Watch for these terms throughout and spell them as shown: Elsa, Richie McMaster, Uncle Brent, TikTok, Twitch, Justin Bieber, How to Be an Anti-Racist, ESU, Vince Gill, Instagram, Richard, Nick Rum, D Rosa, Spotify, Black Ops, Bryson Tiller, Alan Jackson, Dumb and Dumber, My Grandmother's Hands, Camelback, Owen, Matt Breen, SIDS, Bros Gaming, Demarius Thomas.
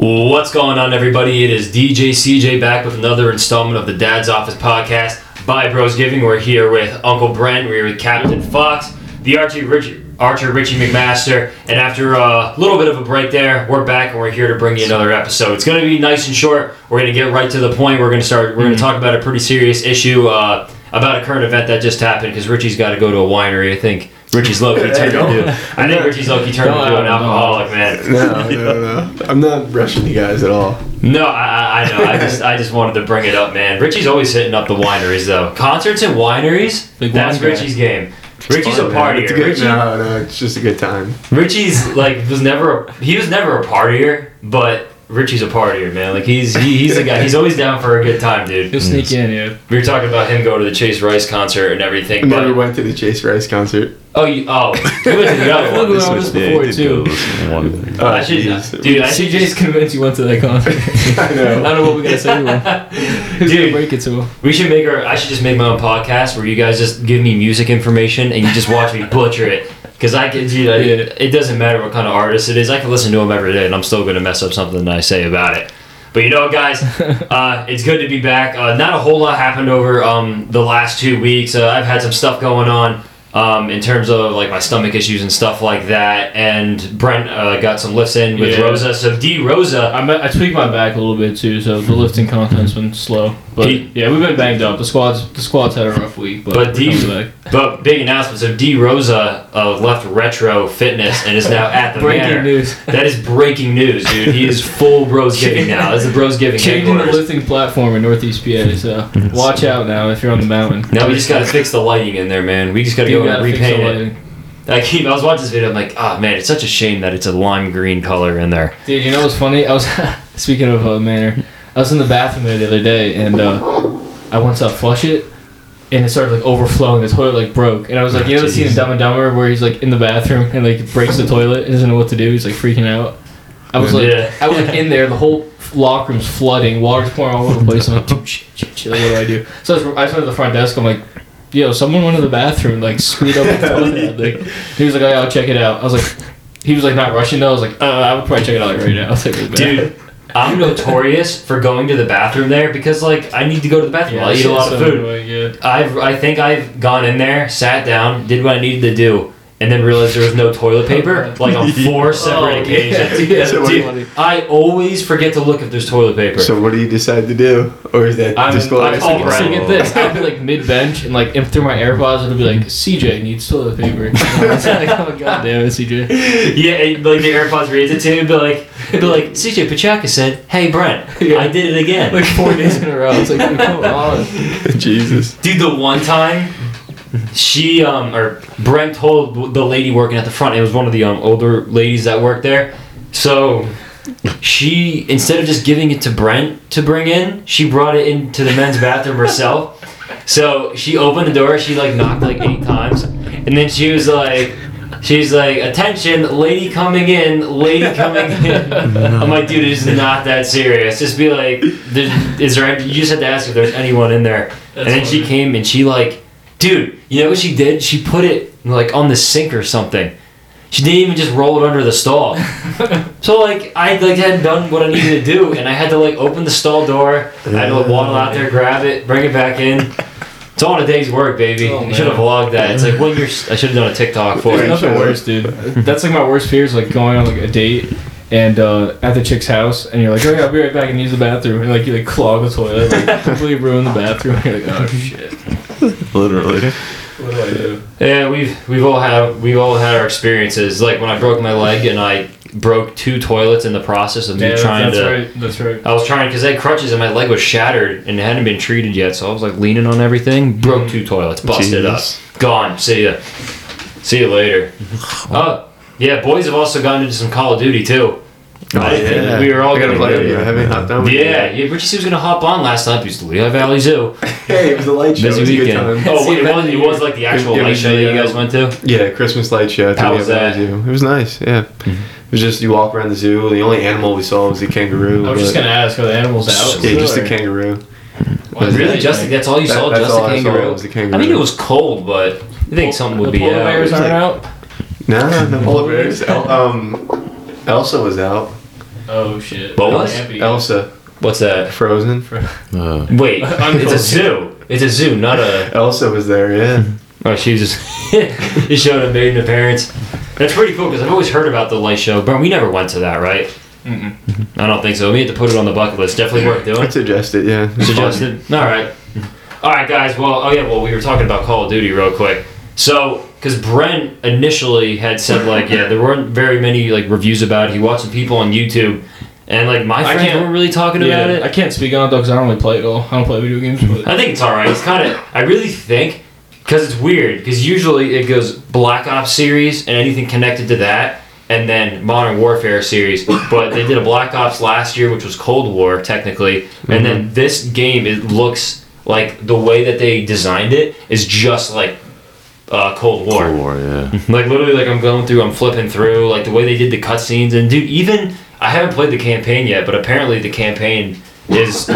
What's going on, everybody? It is DJ CJ back with another installment of the Dad's Office podcast by Bros Giving. We're here with Uncle Brent, we're here with Captain Fox, the Richie McMaster, and after a little bit of a break there, we're back and we're here to bring you another episode. It's going to be nice and short. We're going to get right to the point. We're going to talk about a pretty serious issue about a current event that just happened because Richie's got to go to a winery, I think. I think Richie's low-key turned into an alcoholic, man. No. I'm not rushing you guys at all. No, I know. I just wanted to bring it up, man. Richie's always hitting up the wineries, though. Concerts and wineries? That's Richie's game. Richie's a partier. It's just a good time. Richie's, he was never a partier, but Richie's a partier, man. Like, he's a guy. He's always down for a good time, dude. He'll sneak in, yeah. We were talking about him going to the Chase Rice concert and everything. I never went to the Chase Rice concert. You went to the other one. This was before, too. CJ's convinced you went to that concert. I know. I don't know what we're going to say to him. Who's going to break it to him? I should just make my own podcast where you guys just give me music information and you just watch me butcher it. Because it doesn't matter what kind of artist it is. I can listen to him every day, and I'm still going to mess up something that I say about it. But you know what, guys? It's good to be back. Not a whole lot happened over the last 2 weeks. I've had some stuff going on in terms of my stomach issues and stuff like that. And Brent got some lifts in with Rosa. So D Rosa, I tweaked my back a little bit too, so the lifting content's been slow. But we've been banged up. The squad's had a rough week, but big announcement. So D Rosa left Retro Fitness and is now at the breaking Manor. News. That is breaking news, dude. He is full Bros Giving now. That's the Bros Giving. Changing the lifting platform in Northeast PA. So watch out now if you're on the mountain. Now we just gotta fix the lighting in there, man. We just gotta go and repaint it. I was watching this video. I'm like, man, it's such a shame that it's a lime green color in there. Dude, you know what's funny? I was speaking of Manor. I was in the bathroom there the other day, and I went to flush it, and it started overflowing. The toilet broke, and I was like, you know the scene in Dumb and Dumber where he's in the bathroom and breaks the toilet and doesn't know what to do. He's freaking out. I was in there. The whole locker room's flooding, water's pouring all over the place. I'm like, shit, what do I do? So I just went to the front desk. I'm like, yo, someone went to the bathroom, screwed up the toilet. He was like, oh, yeah, I'll check it out. I was like, he was not rushing though. I was like, I would probably check it out right now. I was like, dude. I'm notorious for going to the bathroom there because, I need to go to the bathroom. I eat a lot of food. I think I've gone in there, sat down, did what I needed to do, and then realized there was no toilet paper, on four separate occasions. Yeah. So I always forget to look if there's toilet paper. So what do you decide to do? Or is that disqualified? So get this. I'll be, mid-bench and, through my AirPods, it'll be CJ needs toilet paper. Oh, God damn it, CJ. Yeah, and, the AirPods reads it to me and be like, CJ Pacheco said, hey, Brent, I did it again. 4 days in a row. It's come on. Jesus. Dude, the one time... She, or Brent told the lady working at the front, it was one of the older ladies that worked there, so she, instead of just giving it to Brent to bring in, she brought it into the men's bathroom herself. So she opened the door, she knocked 8 times, and then she was attention, lady coming in. I'm like, dude, it's not that serious. Just be you just had to ask if there's anyone in there. That's and then funny. She came and she dude, you know what she did? She put it, on the sink or something. She didn't even just roll it under the stall. So, I, hadn't done what I needed to do, and I had to, open the stall door. I had to, waddle out there, grab it, bring it back in. It's all in a day's work, baby. I should have vlogged that. It's I should have done a TikTok for it. There's nothing worse, dude. That's, my worst fear is, going on, a date. And at the chick's house, and you're oh, yeah, I'll be right back and use the bathroom. And you clog the toilet, completely ruin the bathroom. And you're oh shit. Literally. What do I do? Yeah, we've all had our experiences. When I broke my leg and I broke 2 toilets in the process of me trying That's right. I was trying because I had crutches and my leg was shattered and it hadn't been treated yet, so I was leaning on everything. Broke 2 toilets, busted up, gone. See you later. Yeah, boys have also gotten into some Call of Duty, too. Oh, yeah. We were all going to play it. I haven't hopped on with you. Richie was going to hop on last night. He was at the Lehigh Valley Zoo. Hey, it was a light show. Busy weekend. It was like the actual light show that you guys went to? Yeah, Christmas light show. How was that? It was nice, yeah. Mm-hmm. It was just you walk around the zoo. The only animal we saw was the kangaroo. I was just going to ask, are the animals out? Yeah, just the kangaroo. Well, really? That's all you saw? Just the kangaroo? I think it was cold, but I think something would be out. The polar bears aren't out? No, the polar bears. Elsa was out. Oh shit! What was Elsa? What's that? Frozen. Wait, it's a zoo. It's a zoo, not a. Elsa was there, yeah. Oh, she just just showed up meeting the parents. That's pretty cool because I've always heard about the light show, but we never went to that, right? Mm-hmm. I don't think so. We had to put it on the bucket list. Definitely worth doing. I'd suggest it, yeah. Suggested. All right, guys. Well, we were talking about Call of Duty real quick. So, because Brent initially had said, there weren't very many, reviews about it. He watched some people on YouTube, and, my friends weren't really talking about it. I can't speak on it, though, because I don't really play it at all. I don't play video games. But I think it's all right. It's kind of, I really think, because it's weird, because usually it goes Black Ops series and anything connected to that, and then Modern Warfare series. But they did a Black Ops last year, which was Cold War, technically. Mm-hmm. And then this game, it looks like the way that they designed it is just like Cold War. Cold War, yeah. I'm flipping through, the way they did the cutscenes. And, dude, even, I haven't played the campaign yet, but apparently the campaign is,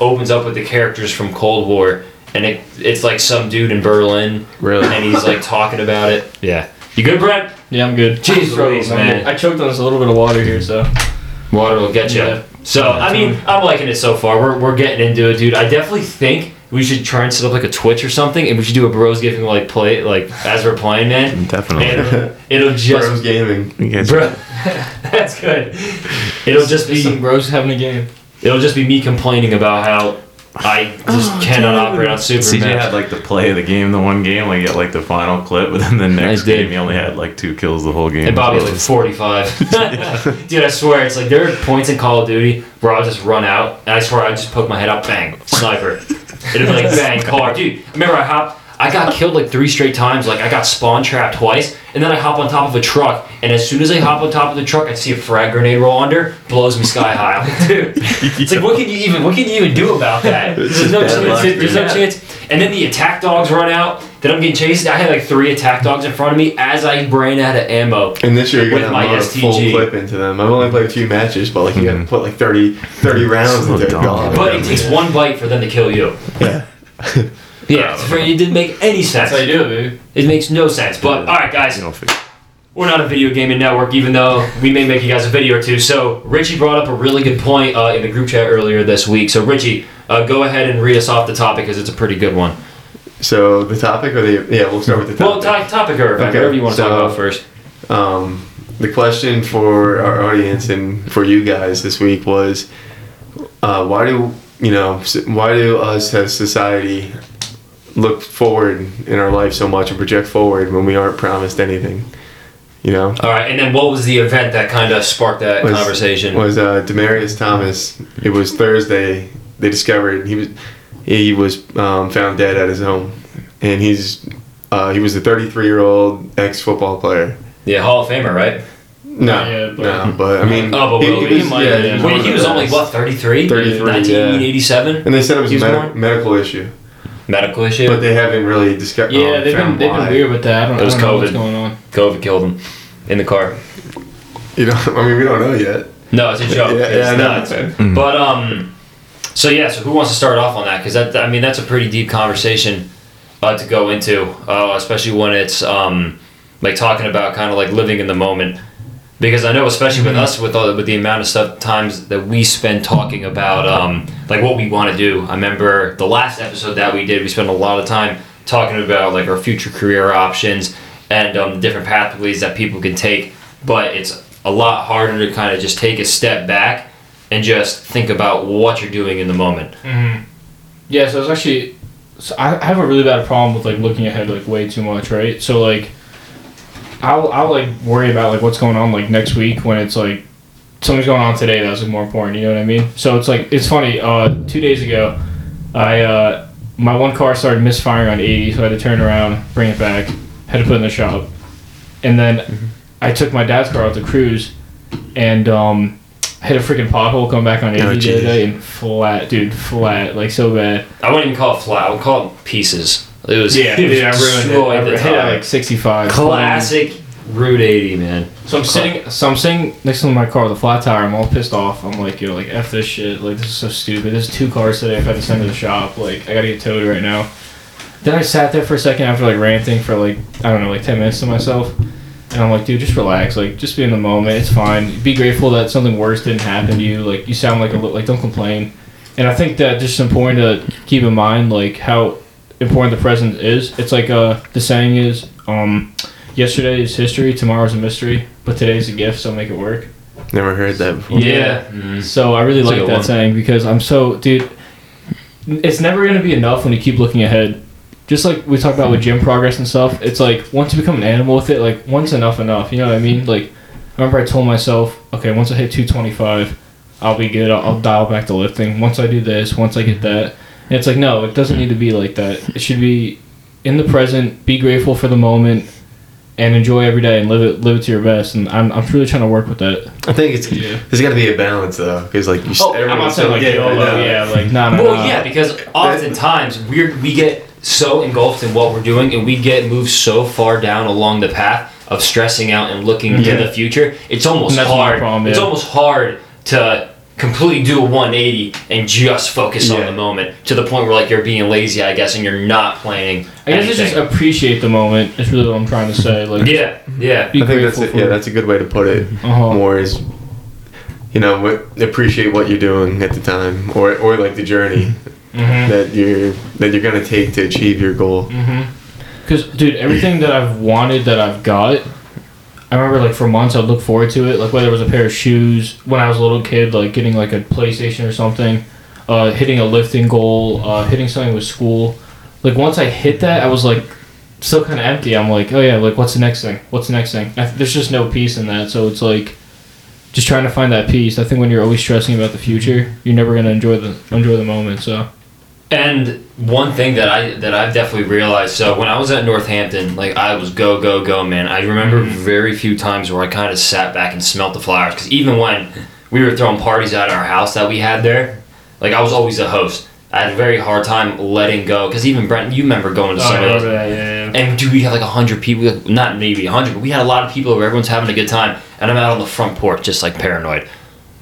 opens up with the characters from Cold War. And it's, some dude in Berlin. Really? And he's, talking about it. Yeah. You good, Brent? Yeah, I'm good. Jesus Christ, man. I choked on this a little bit of water here, so. Water will get you. Yeah. So, I'm liking it so far. We're getting into it, dude. I definitely think we should try and set up a Twitch or something, and we should do a Bros Giving play as we're playing, man. Definitely. And it'll just Bros Gaming. That's good. It'll just be some bros having a game. It'll just be me complaining about how I just cannot operate on Super. CJ had the play of the game, the one game, he got the final clip, but then the next game he only had 2 kills the whole game. And Bobby was 45. Dude, I swear it's there are points in Call of Duty where I'll just run out, and I swear I just poke my head up, bang, sniper. It'll be bang, car. Dude, remember I got killed 3 straight times, I got spawn trapped twice, and then I hop on top of a truck, and as soon as I hop on top of the truck, I see a frag grenade roll under, blows me sky high. Dude, it's what can you even do about that? There's no chance. And then the attack dogs run out, then I'm getting chased. I had 3 attack dogs in front of me as I ran out of ammo. And this year you're gonna have a full clip into them. I've only played a few matches, but you gotta put 30 rounds into their dog. But it takes one bite for them to kill you. Yeah. Yeah, it didn't make any sense. That's how you do it, baby. It makes no sense. But, all right, guys, we're not a video gaming network, even though we may make you guys a video or two. So, Richie brought up a really good point in the group chat earlier this week. So, Richie, go ahead and read us off the topic because it's a pretty good one. So, the topic or the... Yeah, we'll start with the topic. Well, topic or event, whatever you want to talk about first. The question for our audience and for you guys this week was, why do us as society look forward in our life so much and project forward when we aren't promised anything, All right, and then what was the event that kind of sparked that conversation? Was Demarius Thomas. It was Thursday. They discovered he was found dead at his home, and he was a 33-year-old ex-football player. Yeah, Hall of Famer, right? No, but I mean... Oh, but he was only, what, 33? 33, 1987? Yeah. And they said it was a medical issue. Medical issue, but they haven't really discussed. Yeah, they've been weird with that. I don't know COVID. What's going on. COVID killed him in the car. We don't know yet. No, it's a joke. It's nuts. Mm-hmm. But so who wants to start off on that? Because that's a pretty deep conversation to go into, especially when it's talking about kind of living in the moment. Because I know, especially with us, with the amount of times that we spend talking about what we want to do. I remember the last episode that we did, we spent a lot of time talking about our future career options and different pathways that people can take. But it's a lot harder to kind of just take a step back and just think about what you're doing in the moment. Mm-hmm. Yeah, so it's actually, I have a really bad problem with looking ahead way too much, right? So I'll worry about what's going on next week when it's something's going on today that's more important, you know what I mean? So it's it's funny, 2 days ago I my one car started misfiring on 80, so I had to turn around, bring it back, had to put it in the shop, and then I took my dad's car out to cruise and hit a freaking pothole coming back on 80 the other day and flat so bad. I wouldn't even call it flat, I would call it pieces. It was, I ruined it. I hit it 65. Classic Route 80, man. So I'm sitting next to my car with a flat tire. I'm all pissed off. I'm F this shit. This is so stupid. There's 2 cars today I've had to send to the shop. I gotta get towed right now. Then I sat there for a second after ranting for 10 minutes to myself. And I'm like, dude, just relax. Like, just be in the moment. It's fine. Be grateful that something worse didn't happen to you. Like, you sound like a little, like, don't complain. And I think that just important to keep in mind, like, how important the present is. It's like the saying is, yesterday is history, tomorrow's a mystery, but today's a gift, so make it work. Never heard that before. Yeah. Mm-hmm. So I really like that one. Saying because I'm so, dude, it's never going to be enough when you keep looking ahead. Just like we talk about with gym progress and stuff, it's like once you become an animal with it, like once enough, you know what I mean? Like I remember I told myself, okay, once I hit 225, I'll be good, I'll dial back to lifting. Once I do this, once I get that. And it's like, no, it doesn't need to be like that. It should be in the present, be grateful for the moment, and enjoy every day and live it to your best. And I'm truly trying to work with that. I think it's there's got to be a balance though, because like you I'm not saying like YOLO, because oftentimes we get so engulfed in what we're doing and we get moved so far down along the path of stressing out and looking to the future. It's almost hard. It's almost hard to completely do a 180 and just focus on the moment to the point where like you're being lazy, I guess, and you're not planning. I guess it's just appreciate the moment. That's really what I'm trying to say. Like I think that's it. Yeah, that's a good way to put it. Uh-huh. More is, you know, appreciate what you're doing at the time, or like the journey that you're gonna take to achieve your goal. Because dude, everything that I've wanted that I've got. I remember, like, for months I'd look forward to it. Like, whether it was a pair of shoes when I was a little kid, like, getting, like, a PlayStation or something, hitting a lifting goal, hitting something with school. Like, once I hit that, I was, like, still kind of empty. I'm like, oh, yeah, like, what's the next thing? What's the next thing? There's just no peace in that. So it's, like, just trying to find that peace. I think when you're always stressing about the future, you're never going to enjoy the moment, so... And one thing that I've definitely realized, so when I was at Northampton, like I was go, man. I remember very few times where I kind of sat back and smelt the flowers. Because even when we were throwing parties at our house that we had there, like I was always a host. I had a very hard time letting go. Because even Brent, you remember going to some of those. And dude, we had like 100 people, not maybe 100, but we had a lot of people where everyone's having a good time. And I'm out on the front porch just like paranoid.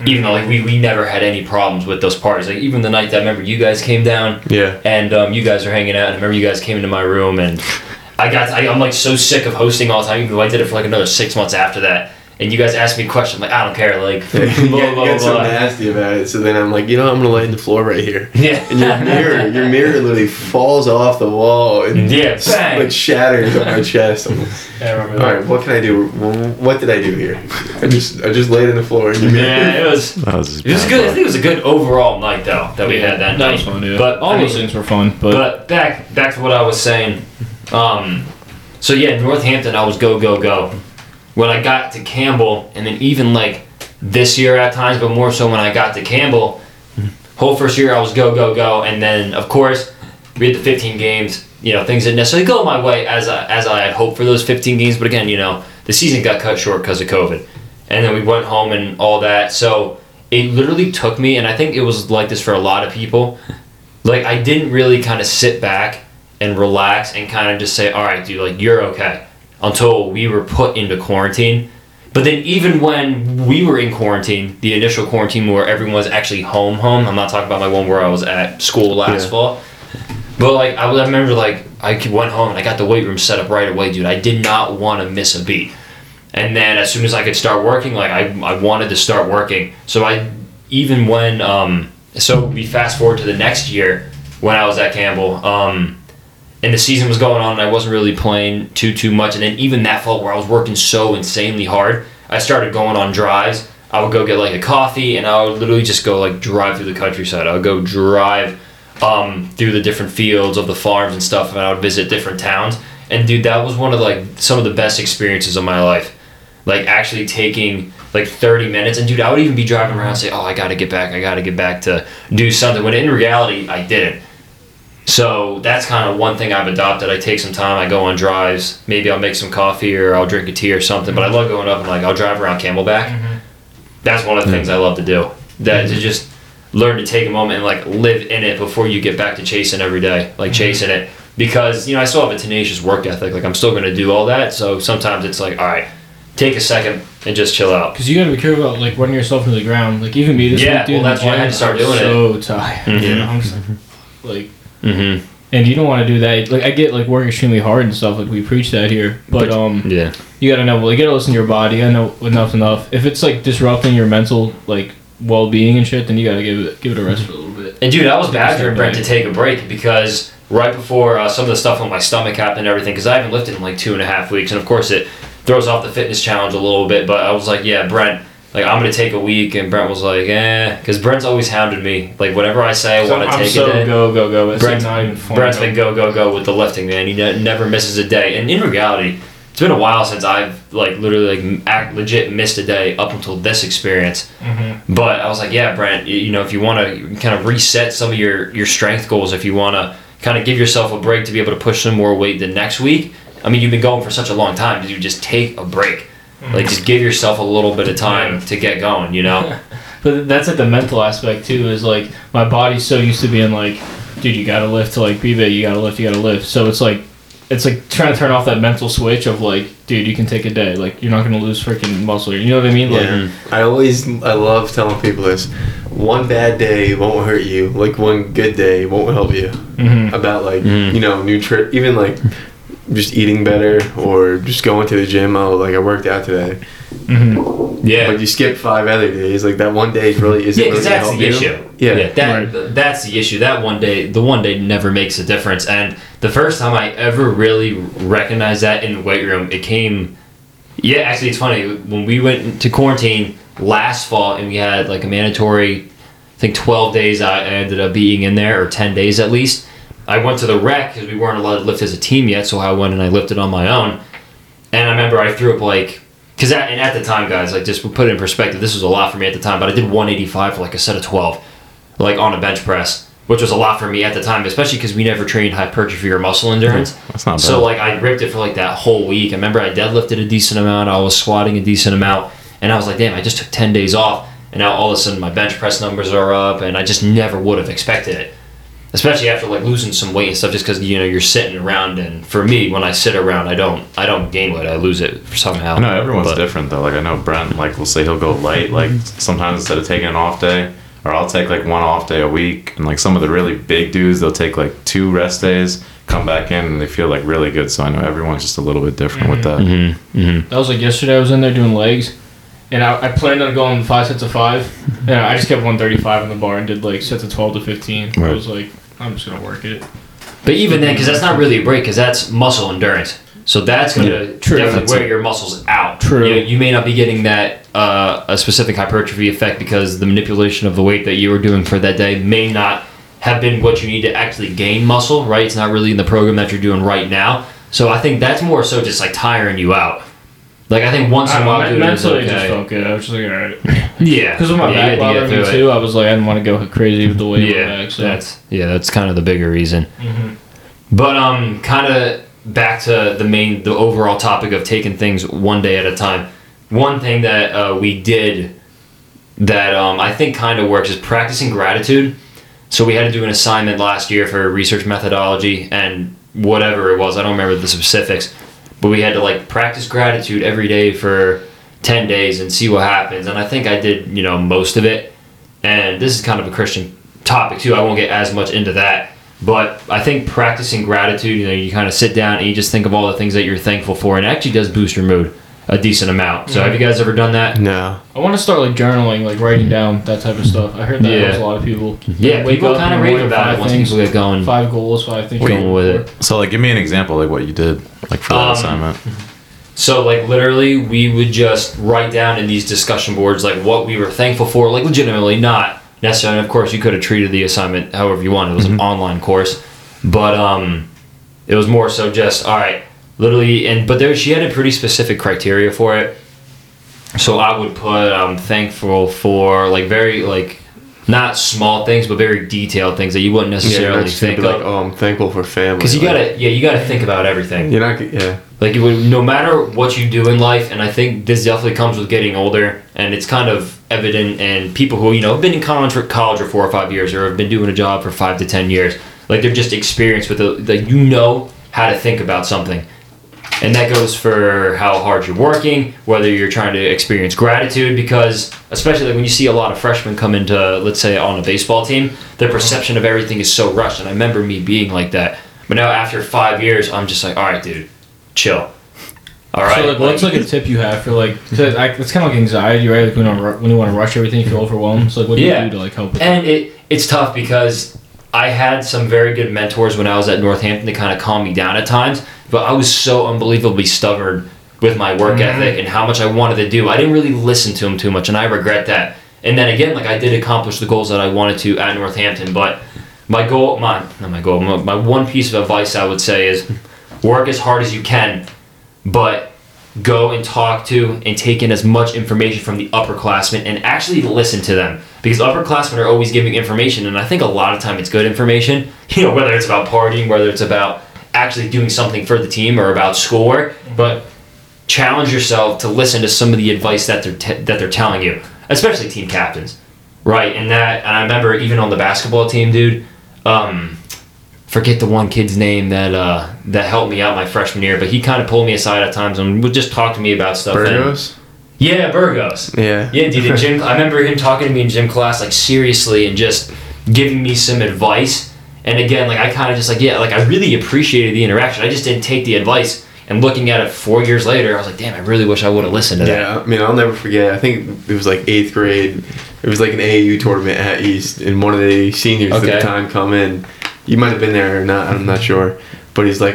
Even though like we never had any problems with those parties. Like even the night that I remember you guys came down. Yeah. And you guys were hanging out and I remember you guys came into my room and I'm like so sick of hosting all the time, even though I did it for like another 6 months after that. And you guys asked me questions, I'm like, I don't care, like you got so nasty about it. So then I'm like, you know, I'm gonna lay in the floor right here. Yeah. And your mirror literally falls off the wall and bang. Like shatters on my chest. I'm like, Alright, what can I do? What did I do here? I just laid in the floor and your mirror. Yeah, it was good. I think it was a good overall night though that we had that night. That was fun, yeah. But all those things were fun. But back to what I was saying. So yeah, Northampton I was go. When I got to Campbell, and then even like this year at times, but more so when I got to Campbell, whole first year I was go, and then of course we had the 15 games. You know, things didn't necessarily go my way as I had hoped for those 15 games, but again, you know, the season got cut short because of COVID, and then we went home and all that. So it literally took me, and I think it was like this for a lot of people. Like I didn't really kind of sit back and relax and kind of just say, all right, dude, like you're okay. Until we were put into quarantine. But then even when we were in quarantine, the initial quarantine where everyone was actually home, I'm not talking about my one where I was at school last fall, but like I remember like I went home and I got the weight room set up right away, dude. I did not want to miss a beat. And then as soon as I could start working, like I wanted to start working. So we fast forward to the next year when I was at Campbell, and the season was going on and I wasn't really playing too much. And then even that fall where I was working so insanely hard, I started going on drives. I would go get like a coffee and I would literally just go like drive through the countryside. I would go drive through the different fields of the farms and stuff, and I would visit different towns. And dude, that was one of like some of the best experiences of my life. Like actually taking like 30 minutes. And dude, I would even be driving around and say, oh, I gotta get back to do something. When in reality, I didn't. So that's kind of one thing I've adopted. I take some time, I go on drives, maybe I'll make some coffee or I'll drink a tea or something, but I love going up and like I'll drive around Camelback. That's one of the things I love to do. That to just learn to take a moment and like live in it before you get back to chasing every day, like chasing it. Because, you know, I still have a tenacious work ethic, like I'm still gonna do all that. So sometimes it's like, all right, take a second and just chill out. Because you gotta be careful about like running yourself into the ground. Like even me this week, dude, that's why I had to start doing it. So tired. You know, I'm just like and you don't want to do that. Like I get like working extremely hard and stuff, like we preach that here, but you gotta know, well, you gotta listen to your body. I know enough. If it's like disrupting your mental like well-being and shit, then you gotta give it a rest for a little bit. And dude, I was badgering Brent to take a break because right before some of the stuff on my stomach happened and everything, because I haven't lifted in like 2.5 weeks, and of course it throws off the fitness challenge a little bit. But I was like, yeah, Brent, like, I'm going to take a week, and Brent was like, eh, because Brent's always hounded me. Like, whenever I say I want to take a day, go. It's not even fun. Brent's been go with the lifting, man. He never misses a day. And in reality, it's been a while since I've, like, literally, like, legit missed a day up until this experience. Mm-hmm. But I was like, yeah, Brent, you know, if you want to kind of reset some of your strength goals, if you want to kind of give yourself a break to be able to push some more weight the next week, I mean, you've been going for such a long time. Did you just take a break? Like, just give yourself a little bit of time to get going, you know? But that's at the mental aspect, too, is, like, my body's so used to being, like, dude, you gotta lift to, like, be big, you gotta lift. So it's, like, trying to turn off that mental switch of, like, dude, you can take a day. Like, you're not gonna lose freaking muscle. You know what I mean? Yeah. Like, I love telling people this. One bad day won't hurt you. Like, one good day won't help you. Mm-hmm. About, like, you know, even, like, just eating better or just going to the gym. Oh, like I worked out today. Mm-hmm. Yeah. But you skip 5 other days. Like that one day really isn't really going to help you. Yeah, that's the issue. Yeah. That's the issue. That one day, the one day never makes a difference. And the first time I ever really recognized that in the weight room, it came... Yeah, actually, it's funny. When we went to quarantine last fall and we had like a mandatory, I think 12 days I ended up being in there, or 10 days at least. I went to the rec because we weren't allowed to lift as a team yet, so I went and I lifted on my own. And I remember I threw up like, because at the time, guys, like just put it in perspective, this was a lot for me at the time, but I did 185 for like a set of 12, like on a bench press, which was a lot for me at the time, especially because we never trained hypertrophy or muscle endurance. That's not bad. So like I ripped it for like that whole week. I remember I deadlifted a decent amount, I was squatting a decent amount, and I was like, damn, I just took 10 days off, and now all of a sudden my bench press numbers are up, and I just never would have expected it. Especially after like losing some weight and stuff, just because you know you're sitting around, and for me, when I sit around, I don't gain weight, I lose it somehow. I know everyone's different though. Like I know Brent, like will say he'll go light. Like sometimes instead of taking an off day, or I'll take like one off day a week, and like some of the really big dudes, they'll take like 2 rest days, come back in, and they feel like really good. So I know everyone's just a little bit different with that. Mm-hmm. Mm-hmm. That was like yesterday. I was in there doing legs. And I planned on going 5 sets of 5, and I just kept 135 on the bar and did like sets of 12 to 15. Right. I was like, I'm just gonna work it. But even then, because that's not really a break, because that's muscle endurance. So that's gonna definitely wear your muscles out. True. You may not be getting that a specific hypertrophy effect because the manipulation of the weight that you were doing for that day may not have been what you need to actually gain muscle. Right? It's not really in the program that you're doing right now. So I think that's more so just like tiring you out. Like, I think once in a while, dude, mentally, it just felt good. I was just like, all right. Yeah. Because of my back bothering me, too, I was like, I didn't want to go crazy with the weight on my back. So. That's kind of the bigger reason. Mm-hmm. But kind of back to the overall topic of taking things one day at a time. One thing that we did that I think kind of works is practicing gratitude. So we had to do an assignment last year for research methodology and whatever it was. I don't remember the specifics. But we had to like practice gratitude every day for 10 days and see what happens. And I think I did, you know, most of it. And this is kind of a Christian topic too. I won't get as much into that. But I think practicing gratitude, you know, you kind of sit down and you just think of all the things that you're thankful for. And it actually does boost your mood a decent amount. So have you guys ever done that? No. I want to start like journaling, like writing down that type of stuff. I heard that helps a lot of people. Yeah, people kind of rave about it once people get going. 5 goals, 5 things. Going with it. So like, give me an example like what you did like for that assignment. So like literally, we would just write down in these discussion boards like what we were thankful for, like legitimately, not necessarily. And of course, you could have treated the assignment however you wanted. It was an online course, but it was more so just all right. Literally, but she had a pretty specific criteria for it. So I would put I'm thankful for like very like not small things but very detailed things that you wouldn't necessarily think of. Like, oh, I'm thankful for family. Because you gotta think about everything. You're not like you would, no matter what you do in life, and I think this definitely comes with getting older, and it's kind of evident. And people who you know have been in college for 4 or 5 years, or have been doing a job for 5 to 10 years, like they're just experienced with like you know how to think about something. And that goes for how hard you're working, whether you're trying to experience gratitude, because especially like when you see a lot of freshmen come into, let's say, on a baseball team, their perception of everything is so rushed. And I remember me being like that. But now after 5 years, I'm just like, all right, dude, chill. All right. So, like, what's like a tip you have for like? It's kind of like anxiety, right? Like when you want to rush everything, you feel overwhelmed. So, like, what do you do to like help with that? And it's tough because I had some very good mentors when I was at Northampton to kind of calm me down at times, but I was so unbelievably stubborn with my work ethic and how much I wanted to do. I didn't really listen to them too much, and I regret that. And then again, like, I did accomplish the goals that I wanted to at Northampton, but my one piece of advice I would say is work as hard as you can, but go and talk to and take in as much information from the upperclassmen and actually listen to them, because upperclassmen are always giving information, and I think a lot of time it's good information, you know, whether it's about partying, whether it's about actually doing something for the team or about schoolwork, but challenge yourself to listen to some of the advice that they're telling you, especially team captains, right? And I remember even on the basketball team, dude, forget the one kid's name that helped me out my freshman year, but he kind of pulled me aside at times and would just talk to me about stuff. Burgos? Yeah, Burgos. Yeah, dude, in gym, I remember him talking to me in gym class, like, seriously, and just giving me some advice. And again, like, I kind of just, like, yeah, like, I really appreciated the interaction. I just didn't take the advice. And looking at it 4 years later, I was like, damn, I really wish I would have listened to that. Yeah, I mean, I'll never forget. I think it was like 8th grade. It was like an AAU tournament at East, and one of the seniors at the time come in. You might have been there or not, I'm not sure. But he's like,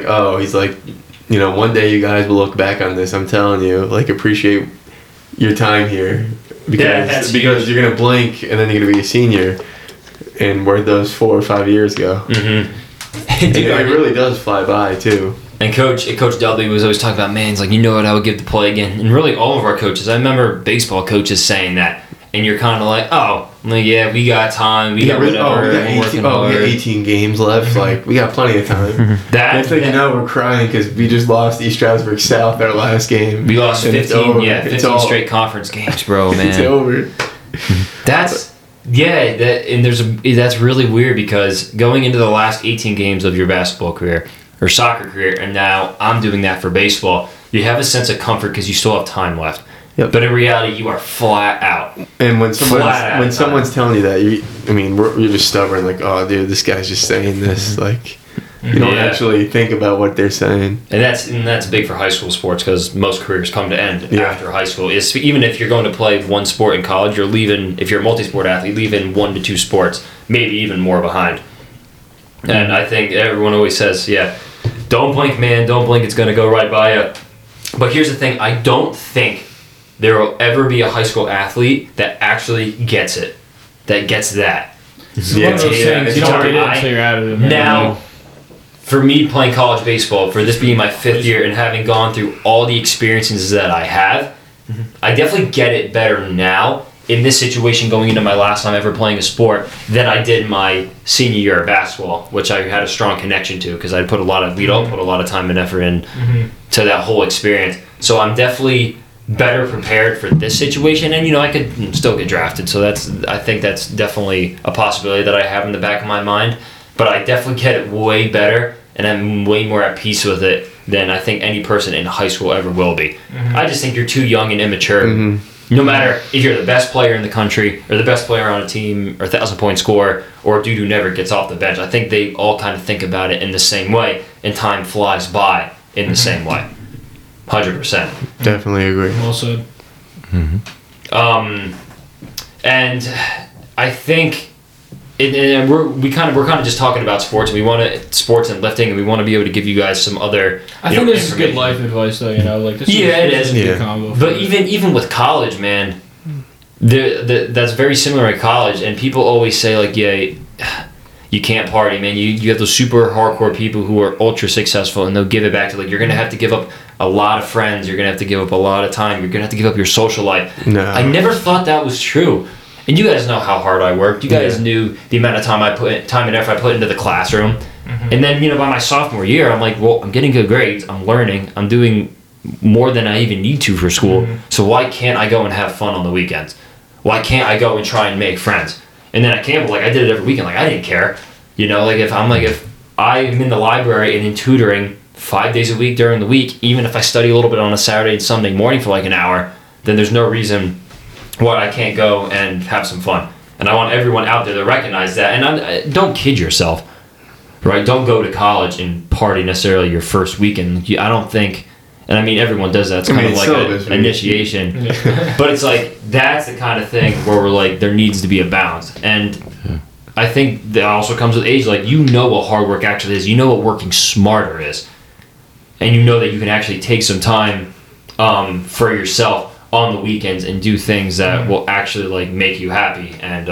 you know, one day you guys will look back on this, I'm telling you. Like, appreciate your time here. Because you're going to blink, and then you're going to be a senior. And where those 4 or 5 years go. Mm-hmm. Dude, it really does fly by, too. And Coach Dudley was always talking about, man, he's like, you know what I would give to play again. And really all of our coaches, I remember baseball coaches saying that. And you're kind of like, oh, yeah, we got time. We got whatever. We got 18 games left. Like, we got plenty of time. Next thing you know, we're crying because we just lost East Stroudsburg South our last game. We lost 15 straight conference games, bro, man. It's over. That's really weird because going into the last 18 games of your basketball career or soccer career, and now I'm doing that for baseball, you have a sense of comfort because you still have time left. Yep. But in reality, you are flat out. And when someone's telling you that, you're just stubborn, like, oh, dude, this guy's just saying this. Like, you don't actually think about what they're saying. And that's big for high school sports because most careers come to end after high school. It's, even if you're going to play one sport in college, you're leaving, if you're a multi-sport athlete, leaving 1 to 2 sports, maybe even more behind. And I think everyone always says, don't blink, man, don't blink, it's going to go right by you. But here's the thing, I don't think there will ever be a high school athlete that actually gets it, that gets that. It's you don't get it until you're out of it. Now, for me playing college baseball, for this being my 5th year and having gone through all the experiences that I have, I definitely get it better now in this situation going into my last time ever playing a sport than I did my senior year of basketball, which I had a strong connection to because I put a lot of time and effort in to that whole experience. So I'm definitely better prepared for this situation, and, you know, I could still get drafted. So I think that's definitely a possibility that I have in the back of my mind, but I definitely get it way better, and I'm way more at peace with it than I think any person in high school ever will be. I just think you're too young and immature. No matter if you're the best player in the country or the best player on a team or 1,000-point scorer or a dude who never gets off the bench, I think they all kind of think about it in the same way, and time flies by in the same way. 100%. Definitely agree. Well said. And I think we're kind of just talking about sports. We want to sports and lifting, and we want to be able to give you guys some other. I think this is good life advice, though. You know, like this. Is a good combo. But even with college, man, that's very similar at college. And people always say, like, you can't party, man. You have those super hardcore people who are ultra successful, and they'll give it back to, like, you're gonna have to give up a lot of friends. You're gonna have to give up a lot of time. You're gonna have to give up your social life. No, I never thought that was true. And you guys know how hard I worked. You guys knew the amount of time and effort I put into the classroom. And then, you know, by my sophomore year, I'm like, well, I'm getting good grades. I'm learning. I'm doing more than I even need to for school. So why can't I go and have fun on the weekends? Why can't I go and try and make friends? And then at Campbell, like, I did it every weekend. Like, I didn't care. You know, like, if I'm in the library and in tutoring 5 days a week during the week, even if I study a little bit on a Saturday and Sunday morning for like an hour, then there's no reason why I can't go and have some fun. And I want everyone out there to recognize that. And don't kid yourself, right? Don't go to college and party necessarily your first weekend. I don't think And I mean, everyone does that. It's kind of like an initiation. Yeah. But it's like, that's the kind of thing where we're like, there needs to be a balance. And I think that also comes with age. Like, you know what hard work actually is. You know what working smarter is. And you know that you can actually take some time for yourself on the weekends and do things that will actually, like, make you happy. And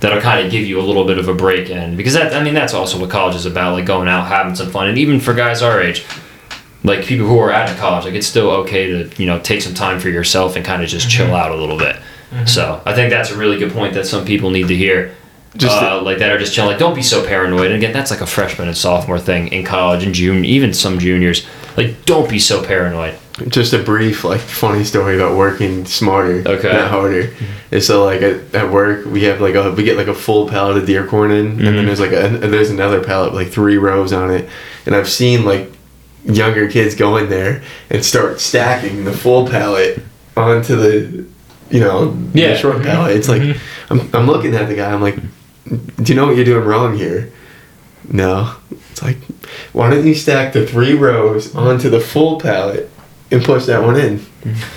that'll kind of give you a little bit of a break. And because that, I mean, that's also what college is about, like going out, having some fun. And even for guys our age, like people who are out of college, like it's still okay to, you know, take some time for yourself and kind of just chill out a little bit. So I think that's a really good point that some people need to hear. Just like that, or just chill. Like, don't be so paranoid. And again, that's like a freshman and sophomore thing in college, and even some juniors. Like, don't be so paranoid. Just a brief, like, funny story about working smarter, not harder. And so, like, at work, we have like we get a full pallet of deer corn in, and then there's like there's another pallet with like 3 rows on it. And I've seen like younger kids go in there and start stacking the full pallet onto the, you know, the short pallet. It's like I'm looking at the guy. I'm like, do you know what you're doing wrong here? No. It's like, why don't you stack the 3 rows onto the full pallet and push that one in?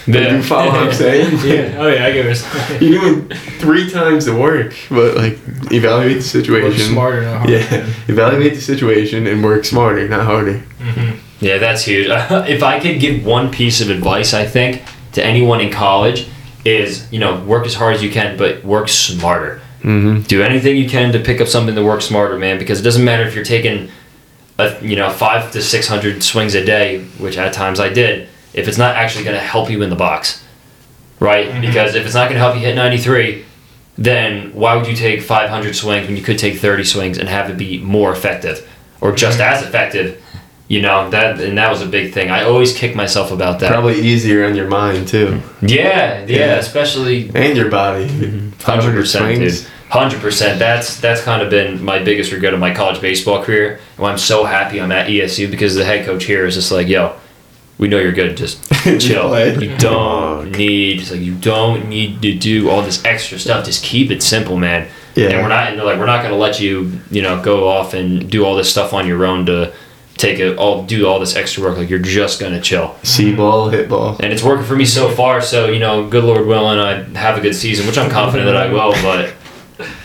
Yeah. You follow what I'm saying? Yeah. Oh, yeah, I get it. You're doing 3 times the work, but, like, evaluate the situation. Work smarter, not harder. Yeah. Evaluate the situation and work smarter, not harder. Mm-hmm. Yeah, that's huge. If I could give one piece of advice, I think, to anyone in college is, you know, work as hard as you can, but work smarter. Mm-hmm. Do anything you can to pick up something to work smarter, man, because it doesn't matter if you're taking, 500 to 600 swings a day, which at times I did, if it's not actually going to help you in the box, right? Mm-hmm. Because if it's not going to help you hit 93, then why would you take 500 swings when you could take 30 swings and have it be more effective or just as effective? You know, that was a big thing. I always kick myself about that. Probably easier on your mind, too. Yeah, especially... And your body. 100%, dude. 100%. That's kind of been my biggest regret of my college baseball career. Well, I'm so happy I'm at ESU because the head coach here is just like, yo, we know you're good. Just chill. You don't need... It's like, you don't need to do all this extra stuff. Just keep it simple, man. Yeah. And we're not going to let you, go off and do all this stuff on your own to... do all this extra work. Like, you're just gonna chill. See ball, hit ball. And it's working for me so far, so good Lord willing, I have a good season, which I'm confident that I will, but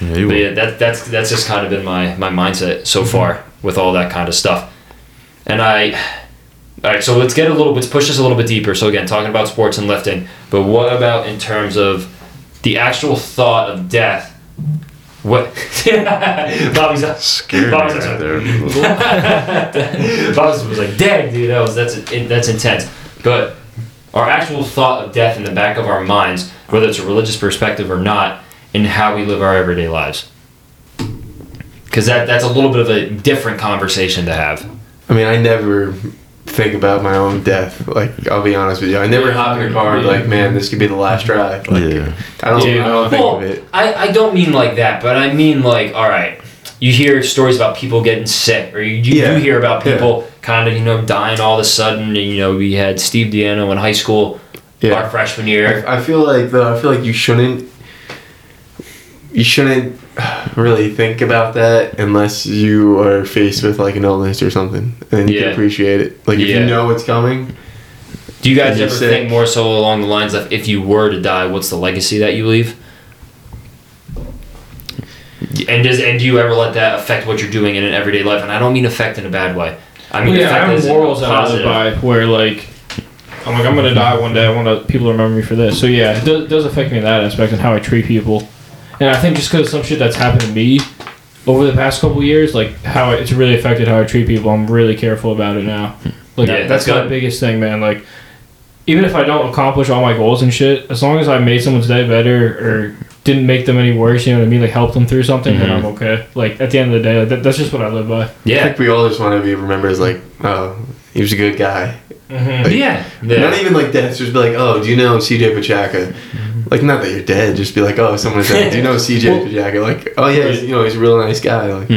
yeah, that's just kind of been my mindset so far with all that kind of stuff. And all right, so let's push this a little bit deeper. So again, talking about sports and lifting, but what about in terms of the actual thought of death? What? Bobby's up. Scared Bobby's right up there. Bobby was like, "Dang, dude, that's intense." But our actual thought of death in the back of our minds, whether it's a religious perspective or not, in how we live our everyday lives, because that's a little bit of a different conversation to have. I mean, I never think about my own death. Like, I'll be honest with you, I never hop in a car and be like, man, this could be the last drive. Like, I don't think of it. I don't mean like that, but I mean like, all right, you hear stories about people getting sick, or you hear about people kind of dying all of a sudden. And, we had Steve Deano in high school, our freshman year. I feel like you shouldn't really think about that unless you are faced with like an illness or something, and you can appreciate it. Like, if you know what's coming. Do you guys ever think more so along the lines of, if you were to die, what's the legacy that you leave? And do you ever let that affect what you're doing in an everyday life? And I don't mean affect in a bad way. I mean affect as morals positive. I live by, where like, I'm like, I'm gonna die one day. I want people to remember me for this. So yeah, it does affect me in that aspect and how I treat people. And I think just because some shit that's happened to me over the past couple of years, like how it's really affected how I treat people, I'm really careful about it now. Like, that's my biggest thing, man. Like, even if I don't accomplish all my goals and shit, as long as I made someone's day better or didn't make them any worse, you know what I mean? Like, help them through something, then I'm okay. Like, at the end of the day, like, that's just what I live by. Yeah. I think we all just want to be remembered as like, oh, he was a good guy. Mm-hmm. Like, not even like that. It's just be like, oh, do you know CJ Pacheco? Like, not that you're dead, just be like, oh, someone's dead. Do you know CJ Pacheco? Like, oh yeah, he's a real nice guy. Like,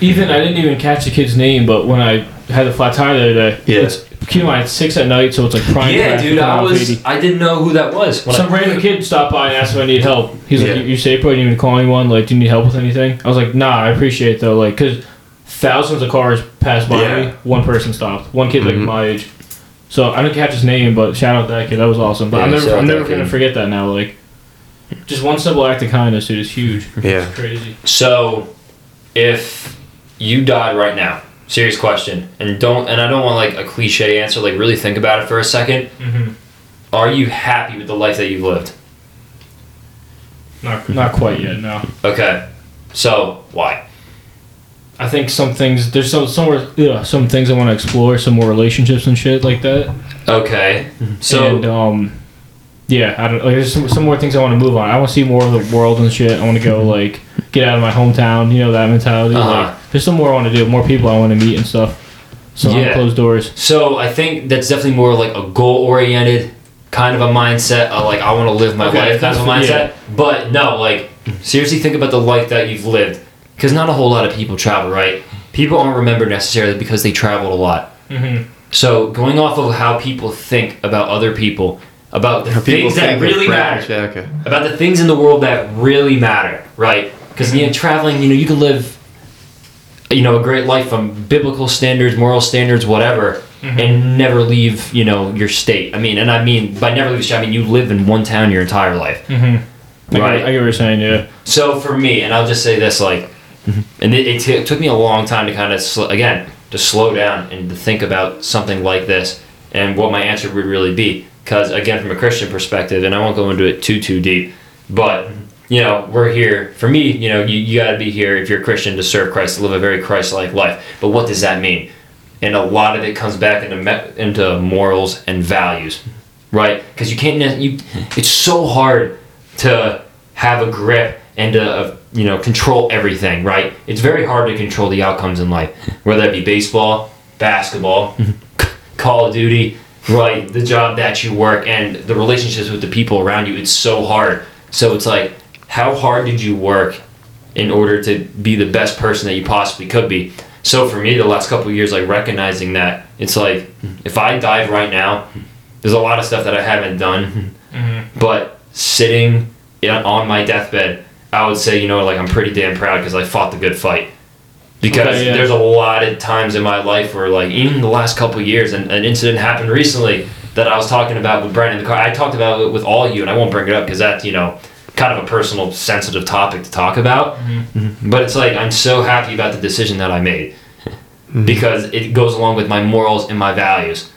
even I didn't even catch the kid's name, but when I had a flat tire the other day, it's keep in mind 6 p.m, so it's like prime. Yeah, dude, I didn't know who that was. Some random kid stopped by and asked if I need help. He's like, you safe, bro? You didn't even call anyone. Like, do you need help with anything? I was like, nah, I appreciate it though. Like, cause thousands of cars passed by me, one person stopped, one kid like my age. So I didn't catch his name, but shout out to that kid. That was awesome. But yeah, I'm never gonna forget that now. Like, just one simple act of kindness, dude, is huge. Yeah, it's crazy. So, if you died right now, serious question, and I don't want like a cliche answer. Like, really think about it for a second. Mm-hmm. Are you happy with the life that you've lived? Not quite yet. No. Okay. So why? I think some things some things I want to explore, some more relationships and shit like that. Okay. So and yeah, I don't like. There's some more things I want to move on. I want to see more of the world and shit. I want to go like get out of my hometown. You know that mentality. Uh-huh. Like, there's some more I want to do. More people I want to meet and stuff. So yeah. Closed doors. So I think that's definitely more like a goal oriented kind of a mindset. Of like I want to live my life kind of a mindset. Yeah. But no, like seriously, think about the life that you've lived. Because not a whole lot of people travel, right? People aren't remembered necessarily because they traveled a lot. Mm-hmm. So going off of how people think about other people, about the things that really matter, yeah, okay. About the things in the world that really matter, right? Because mm-hmm. Traveling, you can live, a great life from biblical standards, moral standards, whatever, mm-hmm. and never leave, your state. I mean, by never leaving the state, you live in one town your entire life. Mm-hmm. Right? I get what you're saying, yeah. So for me, and I'll just say this, like. Mm-hmm. And it took me a long time to kind of, to slow down and to think about something like this and what my answer would really be. Because, again, from a Christian perspective, and I won't go into it too deep, but, we're here. For me, you got to be here if you're a Christian to serve Christ, to live a very Christ-like life. But what does that mean? And a lot of it comes back into morals and values, right? Because it's so hard to have a grip and to... control everything, right? It's very hard to control the outcomes in life, whether that be baseball, basketball, Call of Duty, right? The job that you work and the relationships with the people around you. It's so hard. So it's like, how hard did you work in order to be the best person that you possibly could be? So for me, the last couple of years, like recognizing that, it's like, if I dive right now, there's a lot of stuff that I haven't done, mm-hmm. but sitting on my deathbed, I would say, I'm pretty damn proud because I fought the good fight. Because there's a lot of times in my life where, even the last couple of years, and an incident happened recently that I was talking about with Brent in the car. I talked about it with all of you, and I won't bring it up because that's, kind of a personal, sensitive topic to talk about. Mm-hmm. But it's like, I'm so happy about the decision that I made because it goes along with my morals and my values.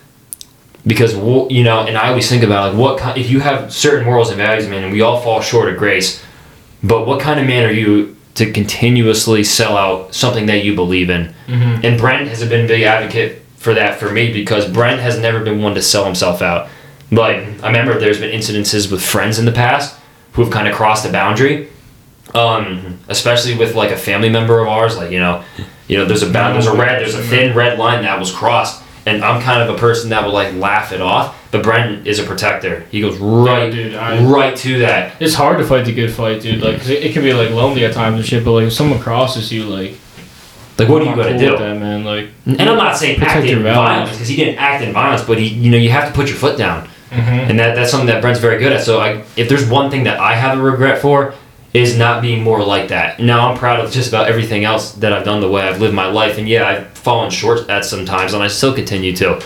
Because, and I always think about, if you have certain morals and values, man, and we all fall short of grace... But what kind of man are you to continuously sell out something that you believe in? Mm-hmm. And Brent has been a big advocate for that for me because Brent has never been one to sell himself out. Like, I remember there's been incidences with friends in the past who have kind of crossed the boundary, especially with, a family member of ours. There's a bound, there's a thin red line that was crossed. And I'm kind of a person that will, laugh it off. But Brent is a protector. He goes right to that. It's hard to fight the good fight, dude. Cause it can be, lonely at times and shit. But, if someone crosses you, what are you going to do? That, man? And I'm not saying act in violence. Because he didn't act in violence. But, you have to put your foot down. Mm-hmm. And that's something that Brent's very good at. So, if there's one thing that I have a regret for, is not being more like that. Now, I'm proud of just about everything else that I've done, the way I've lived my life. And, yeah, I've fallen short at some times. And I still continue to.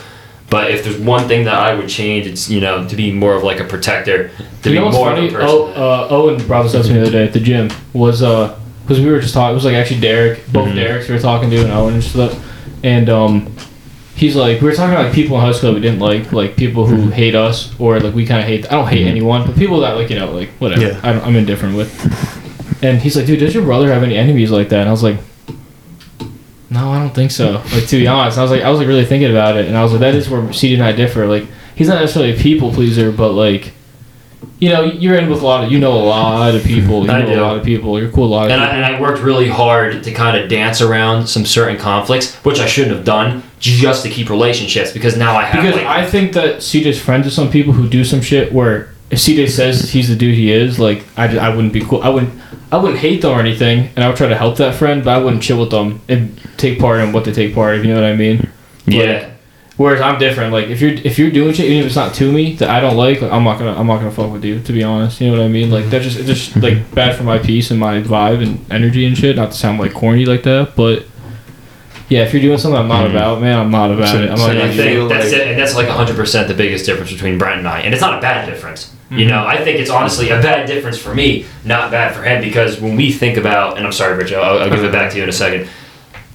But if there's one thing that I would change, it's, to be more of a protector, to be more of a person. Owen brought this up to me the other day at the gym, because we were just talking, it was actually Derek, both mm-hmm. Derek's we were talking to, and Owen and stuff, and he's we were talking about people in high school that we didn't like people who mm-hmm. hate us, or we kind of hate, I don't hate mm-hmm. anyone, but people that whatever, yeah. I'm indifferent with. And he's dude, does your brother have any enemies like that? And I was no, I don't think so. To be honest, I was really thinking about it, and I was that is where CJ and I differ. He's not necessarily a people pleaser, but you're in with a lot of a lot of people. A lot of people. You're cool. I worked really hard to kind of dance around some certain conflicts, which I shouldn't have done, just to keep relationships. Because now I have. Because I think that CJ's friends with some people who do some shit where if CJ says he's the dude he is, I wouldn't be cool. I wouldn't hate them or anything, and I would try to help that friend, but I wouldn't chill with them and take part in what they take part in, you know what I mean? Yeah. Whereas I'm different. If you're doing shit, even if it's not to me that I don't like I'm not gonna fuck with you, to be honest. You know what I mean? That's just bad for my peace and my vibe and energy and shit. Not to sound corny like that, but Yeah, if you're doing something I'm not about, man, I'm not about it. I'm not about it. That's it, and that's like 100% the biggest difference between Brent and I. And it's not a bad difference. Mm-hmm. You know, I think it's honestly a bad difference for me, not bad for him, because when we think about, and I'm sorry, Rich, I'll give it back to you in a second,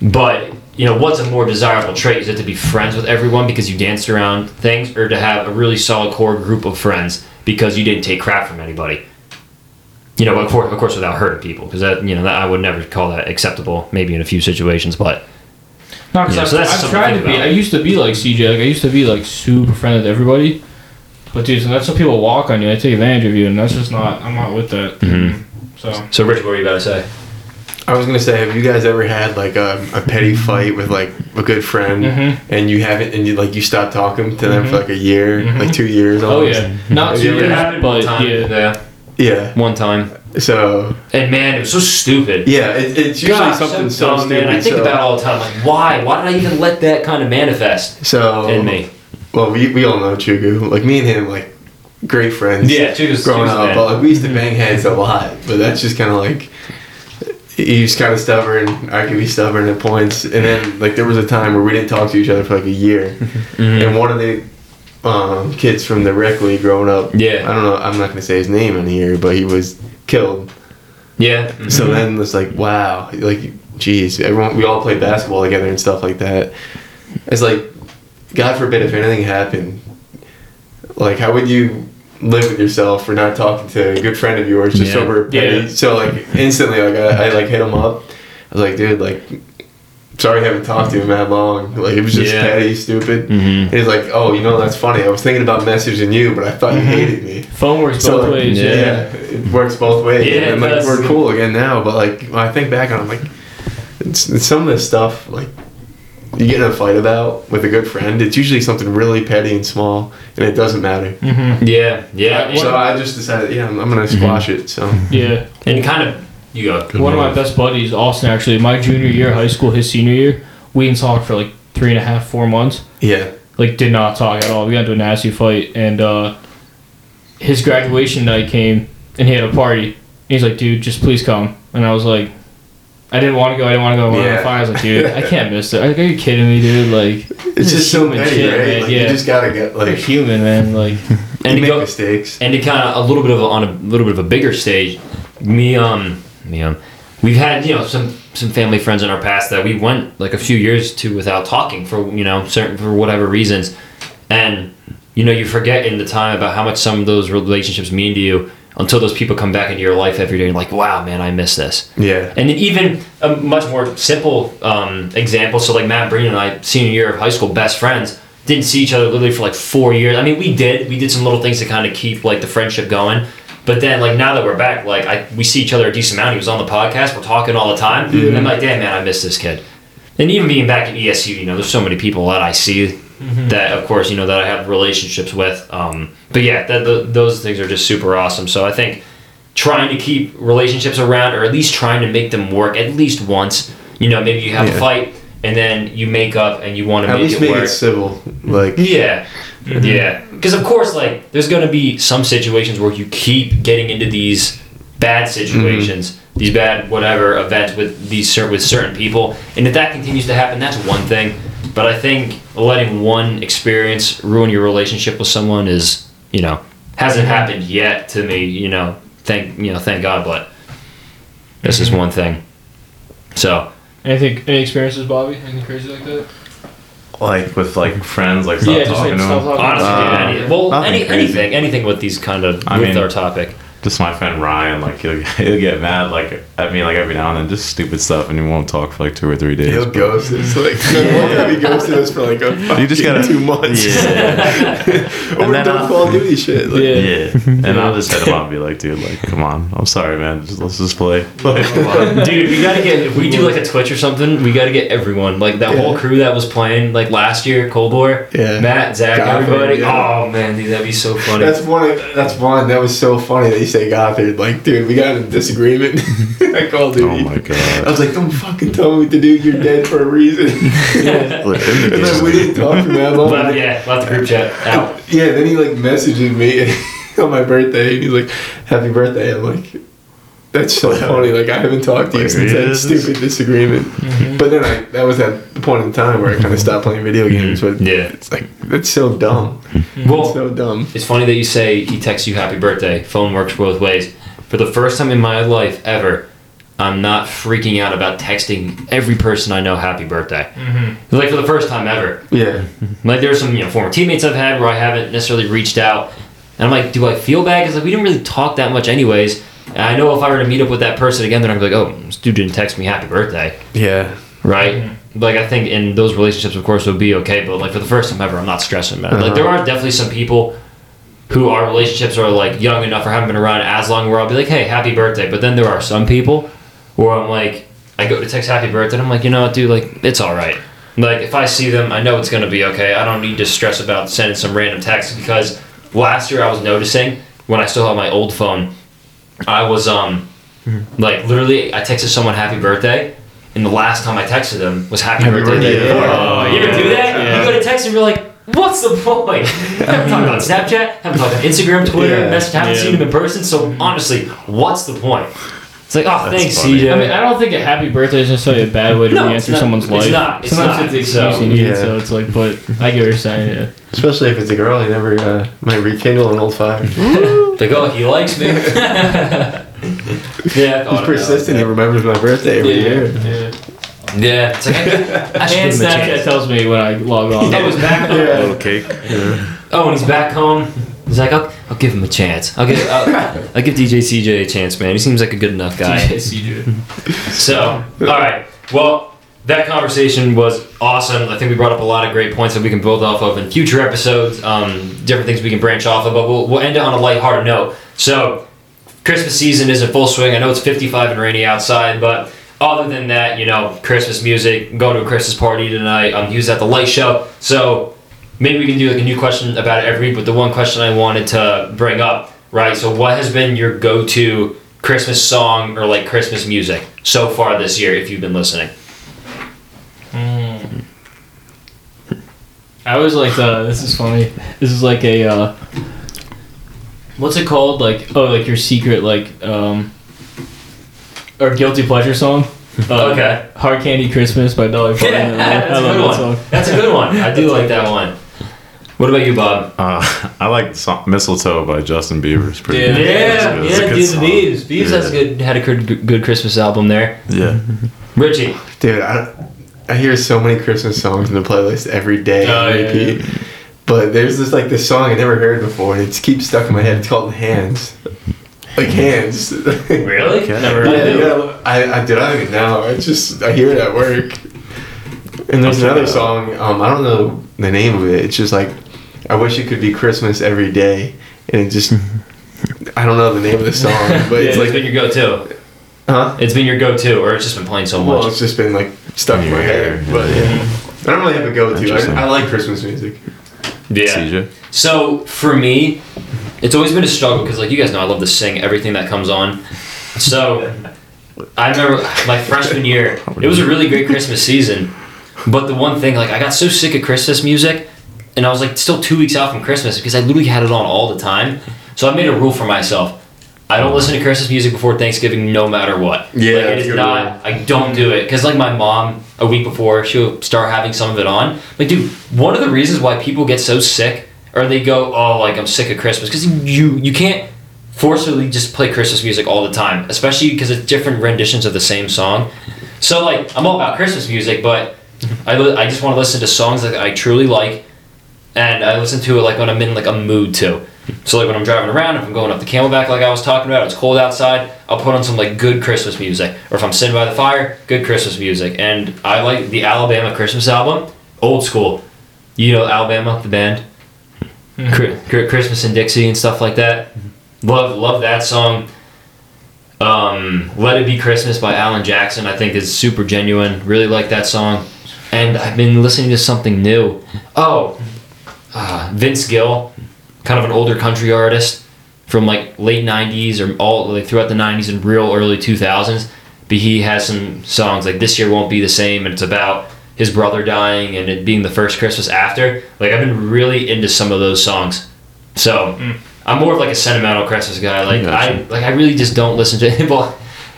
but, you know, what's a more desirable trait? Is it to be friends with everyone because you danced around things, or to have a really solid core group of friends because you didn't take crap from anybody? You know, of course, without hurting people, because that, you know, that I would never call that acceptable. Maybe in a few situations, but no, because I've tried to be. I used to be like CJ. Like I used to be like super friendly with everybody. But dude, so that's how people walk on you. They take advantage of you, and that's just not. I'm not with that. Mm-hmm. So Rich, what were you about to say? I was gonna say, have you guys ever had like a petty fight with like a good friend, and you haven't, and you stopped talking to them for like a year, like 2 years? Almost. Oh yeah, not 2 years, but yeah. Yeah. One time. So. And man, it was so stupid. Yeah, it's usually something so dumb, stupid. Man. I think about it all the time. Like, why? Why did I even let that kind of manifest in me? Well, we all know Chugu. Like, me and him, like, great friends. Yeah, Chugu's growing up. But like, we used to bang heads a lot. But that's just kind of like, he's kind of stubborn. I can be stubborn at points. And then, like, there was a time where we didn't talk to each other for like a year. And one of the kids from the rec league growing up. Yeah. I don't know. I'm not going to say his name in here, but he was killed. Yeah. Mm-hmm. So then it's like, wow. Like, geez. We all played basketball together and stuff like that. It's like, God forbid if anything happened. Like, how would you live with yourself for not talking to a good friend of yours just over petty? Yeah. So, like, instantly, like, I like, hit him up. I was like, dude, like... Sorry I haven't talked to him that long. Like, it was just petty, stupid. And he's like, oh, you know, that's funny. I was thinking about messaging you, but I thought you hated me. Phone works both ways. Yeah, it works both ways. Yeah, and, like, we're cool again now. But, like, when I think back on it, I'm like, it's some of this stuff, like, you get in a fight about with a good friend, it's usually something really petty and small, and it doesn't matter. Yeah. So I just decided, I'm going to squash it. So and kind of... One of my best buddies, Austin, actually, my junior year of high school, his senior year, we didn't talk for like 3.5, 4 months. Yeah. Like, did not talk at all. We got into a nasty fight, and his graduation night came, and he had a party. And he's like, dude, just please come. And I was like, I didn't want to go. I was like, dude, I can't miss it. Like, are you kidding me, dude? Like, it's just so much shit, right? Man. Like, you just gotta get like... You're human, man. Like, and make mistakes. And to kind of a little bit of a bigger stage, we've had, you know, some family friends in our past that we went like a few years to without talking for, you know, for whatever reasons, and, you know, you forget in the time about how much some of those relationships mean to you until those people come back into your life every day and like, wow, man, I miss this. Yeah. And then even a much more simple example, so like Matt, Breen, and I, senior year of high school, best friends, didn't see each other literally for like 4 years. I mean, we did some little things to kind of keep like the friendship going. But then, like, now that we're back, like, we see each other a decent amount. He was on the podcast. We're talking all the time. Mm-hmm. And I'm like, damn, man, I miss this kid. And even being back at ESU, you know, there's so many people that I see that, of course, you know, that I have relationships with. But, yeah, those things are just super awesome. So I think trying to keep relationships around, or at least trying to make them work at least once. You know, maybe you have a fight, and then you make up, and you want to make it work. At least make it civil. Like, yeah. Mm-hmm. Yeah, because of course, like, there's going to be some situations where you keep getting into these bad situations, these bad whatever events with certain people, and if that continues to happen, that's one thing. But I think letting one experience ruin your relationship with someone is, you know, hasn't happened yet to me. You know, thank God, but this is one thing. So, any experiences, Bobby? Anything crazy like that? Like, with, like, friends, like, stop talking to them. Honestly, dude, anything with these kind of, our topic. Just my friend Ryan, like, he'll get mad, like, at me, like, every now and then, just stupid stuff, and he won't talk for, like, 2 or 3 days. He'll ghost us, like, he ghosted us for, like, you just gotta, 2 months. Yeah. Or don't Call of Duty shit. Like, yeah. And I'll just hit him up and be like, dude, like, come on. I'm sorry, man. Let's just play. Dude, we gotta get, if we do, like, a Twitch or something, we gotta get everyone. Like, that whole crew that was playing, like, last year, Cold War. Yeah. Matt, Zach, everybody. Yeah. Oh, man, dude, that'd be so funny. That's one. That was so funny that you said Gothard. Like, dude, we got a disagreement. I called it. Oh my God. I was like, don't fucking tell me what to do. You're dead for a reason. And then we didn't talk for that long. But yeah, lots of group chat. Out. Yeah, then he like messages me on my birthday, and he's like, happy birthday. I'm like, That's so funny. Like, I haven't talked to you since that stupid disagreement. Mm-hmm. But then that was at the point in time where I kind of stopped playing video games. But it's like, that's so dumb. Well, it's so dumb. It's funny that you say he texts you happy birthday. Phone works both ways. For the first time in my life ever, I'm not freaking out about texting every person I know happy birthday. Mm-hmm. Like, for the first time ever. Yeah. Like, there's some former teammates I've had where I haven't necessarily reached out. And I'm like, do I feel bad? Because, like, we didn't really talk that much anyways. And I know if I were to meet up with that person again, then I'd be like, oh, this dude didn't text me happy birthday. Yeah. Right? Mm-hmm. Like, I think in those relationships, of course, it would be okay. But, like, for the first time ever, I'm not stressing about it. Like, there are definitely some people who our relationships are, like, young enough or haven't been around as long where I'll be like, hey, happy birthday. But then there are some people where I'm like, I go to text happy birthday, and I'm like, you know what, dude, like, it's all right. Like, if I see them, I know it's going to be okay. I don't need to stress about sending some random text because last year I was noticing when I still had my old phone, I was, like, literally, I texted someone happy birthday, and the last time I texted them was happy birthday. You ever do that? Yeah. You go to text and you're like, what's the point? Haven't talked about Snapchat, haven't talked about Instagram, Twitter, message, haven't seen him in person, so honestly, what's the point? It's like, oh, thanks, CJ. I mean, I don't think a happy birthday is necessarily a bad way to re-enter someone's life. It's not. It's sometimes not. It's excusing it, so it's like, but I get what you're saying, Especially if it's a girl, you never might rekindle an old fire. Like, oh, he likes me. He's persistent. He remembers my birthday every year. Yeah. It's like, I and Snapchat tells me when I log on. Oh, he's back home. Oh, and he's back home. He's like, I'll give him a chance. I'll give DJ CJ a chance, man. He seems like a good enough guy. DJ CJ. So, all right. Well, that conversation was awesome. I think we brought up a lot of great points that we can build off of in future episodes, different things we can branch off of, but we'll end it on a lighthearted note. So, Christmas season is in full swing. I know it's 55 and rainy outside, but other than that, Christmas music, going to a Christmas party tonight, he was at the light show. So, maybe we can do like a new question about it every week, but the one question I wanted to bring up, right? So what has been your go-to Christmas song or like Christmas music so far this year if you've been listening? I was like, this is funny. This is like a, what's it called? Like, oh, like your secret, like, or guilty pleasure song. Okay. Hard Candy Christmas by Dolly Parton. That's a good one. That's a good one. I do like that one. What about you, Bob? I like Mistletoe by Justin Bieber. It's pretty good. Biebs had a good Christmas album there. Yeah. Richie. Dude, I hear so many Christmas songs in the playlist every day. But there's this song I never heard before, and it keeps stuck in my head. It's called Hands. Like Hands. Really? I don't even know. I hear it at work. And there's another song, I don't know the name of it. It's just like, I wish it could be Christmas every day. And it just, I don't know the name of the song. But it's like, it's been your go-to. Huh? It's been your go-to, or it's just been playing so much. Well, it's just been stuck in my hair. But I don't really have a go-to. I like Christmas music. Yeah. So for me, it's always been a struggle because, you guys know, I love to sing everything that comes on. So I remember my freshman year, it was a really great Christmas season. But the one thing, I got so sick of Christmas music, and I was still 2 weeks out from Christmas because I literally had it on all the time. So I made a rule for myself: I don't listen to Christmas music before Thanksgiving, no matter what. Yeah, it is not. I don't do it because, my mom, a week before, she'll start having some of it on. Dude, one of the reasons why people get so sick, or they go, oh, I'm sick of Christmas, because you can't forcefully just play Christmas music all the time, especially because it's different renditions of the same song. So, I'm all about Christmas music, but I just want to listen to songs that I truly like, and I listen to it, when I'm in, a mood, too. So when I'm driving around, if I'm going up the Camelback I was talking about, it's cold outside, I'll put on some good Christmas music. Or if I'm sitting by the fire, good Christmas music. And I like the Alabama Christmas album, old school. You know Alabama, the band? Christmas in Dixie and stuff like that. Love that song. Let It Be Christmas by Alan Jackson I think is super genuine. Really like that song. And I've been listening to something new. Vince Gill. Kind of an older country artist from late 90s or all throughout the 90s and real early 2000s, but he has some songs This Year Won't Be the Same, and it's about his brother dying and it being the first Christmas after. I've been really into some of those songs, so I'm more of a sentimental Christmas guy. I really just don't listen to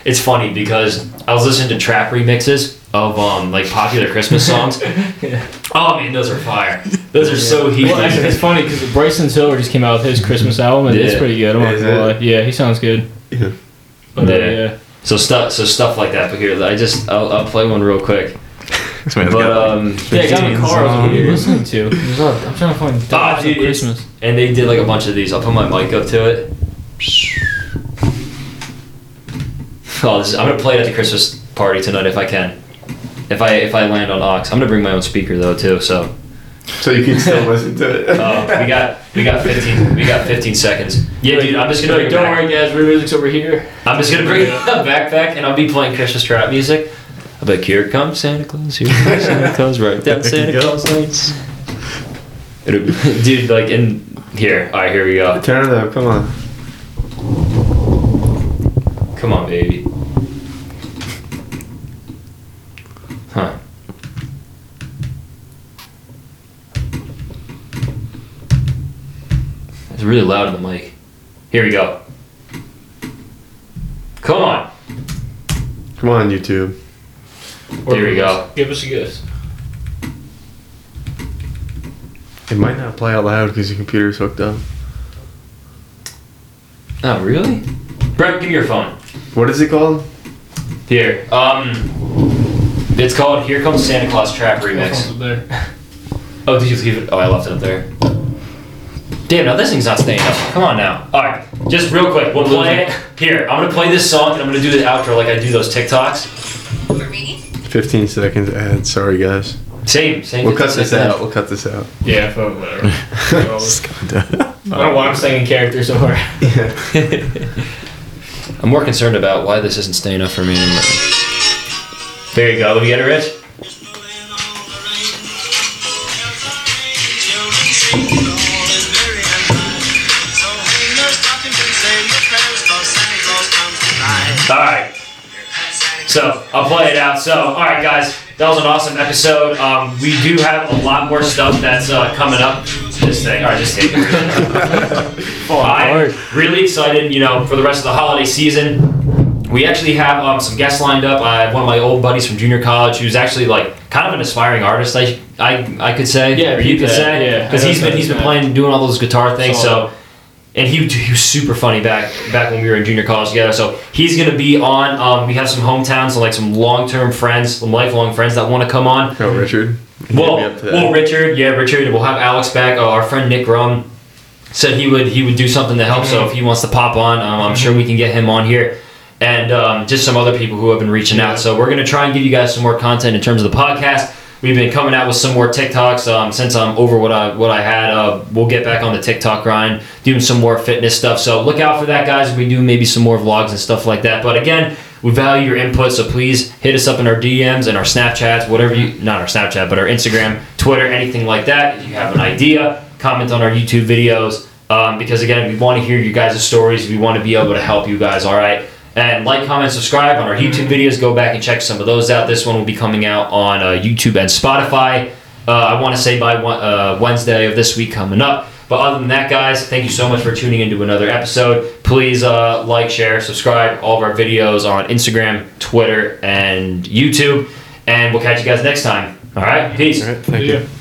It's funny because I was listening to trap remixes of like popular Christmas songs. Yeah. Oh man, those are fire. Those are so heated. Well, it's funny because Bryson Tiller just came out with his Christmas album, and it's pretty good. I'm not gonna lie. Yeah, he sounds good. Yeah. But yeah. So stuff like that. But here, I'll play one real quick. But got my car. What are you listening to? I'm trying to find Christmas. And they did like a bunch of these. I'll put my mic up to it. Oh, I'm gonna play it at the Christmas party tonight if I can. If I land on aux, I'm gonna bring my own speaker though too. So you can still listen to it. We got 15 seconds. Yeah, dude. I'm just gonna. Don't worry, guys. We're music's over here. I'm just gonna bring a backpack and I'll be playing Christmas trap music. I'll be like, here comes Santa Claus. Here comes Santa Claus. Right down Santa Claus lights. Dude, like in here. All right, here we go. Turn it up. Come on. Come on, baby. Huh. It's really loud in the mic. Here we go. Come on. Come on, YouTube. Here we go. Give us a guess. It might not play out loud because your computer's hooked up. Oh, really? Brent, give me your phone. What is it called? Here. It's called Here Comes Santa Claus Trap Remix. Oh, did you leave it? Oh, I left it up there. Damn, now this thing's not staying up. Come on now. All right, just real quick, we'll play it. Here, I'm going to play this song, and I'm going to do the outro like I do those TikToks. For me? 15 seconds ad. Sorry, guys. Same. We'll cut this out. Yeah, whatever. I don't want him singing characters over. Yeah. I'm more concerned about why this isn't staying up for me anymore. There you go. Let me get it, Rich. Alright. So, I'll play it out. So, alright guys. That was an awesome episode. We do have a lot more stuff that's coming up. This thing. Alright, just take it. I'm really excited, for the rest of the holiday season. We actually have some guests lined up. I have one of my old buddies from junior college who's actually kind of an aspiring artist, I could say. Yeah, or you could say. Because he's been playing, doing all those guitar things. So and he was super funny back when we were in junior college together. So he's gonna be on. We have some hometowns, so some long-term friends, some lifelong friends that want to come on. Oh, Richard. Well, Richard. We'll have Alex back. Our friend Nick Rum said he would do something to help. So if he wants to pop on, I'm sure we can get him on here, and just some other people who have been reaching out. So we're gonna try and give you guys some more content in terms of the podcast. We've been coming out with some more TikToks since I'm over what I had. We'll get back on the TikTok grind, doing some more fitness stuff. So look out for that, guys. We do maybe some more vlogs and stuff like that. But again, we value your input, so please hit us up in our DMs and our Snapchats, our Instagram, Twitter, anything like that. If you have an idea, comment on our YouTube videos. Because again, we want to hear you guys' stories. We want to be able to help you guys, all right? And like, comment, subscribe on our YouTube videos. Go back and check some of those out. This one will be coming out on YouTube and Spotify. I want to say by Wednesday of this week coming up. But other than that, guys, thank you so much for tuning into another episode. Please like, share, subscribe. All of our videos on Instagram, Twitter, and YouTube. And we'll catch you guys next time. All right? Peace. All right, thank you.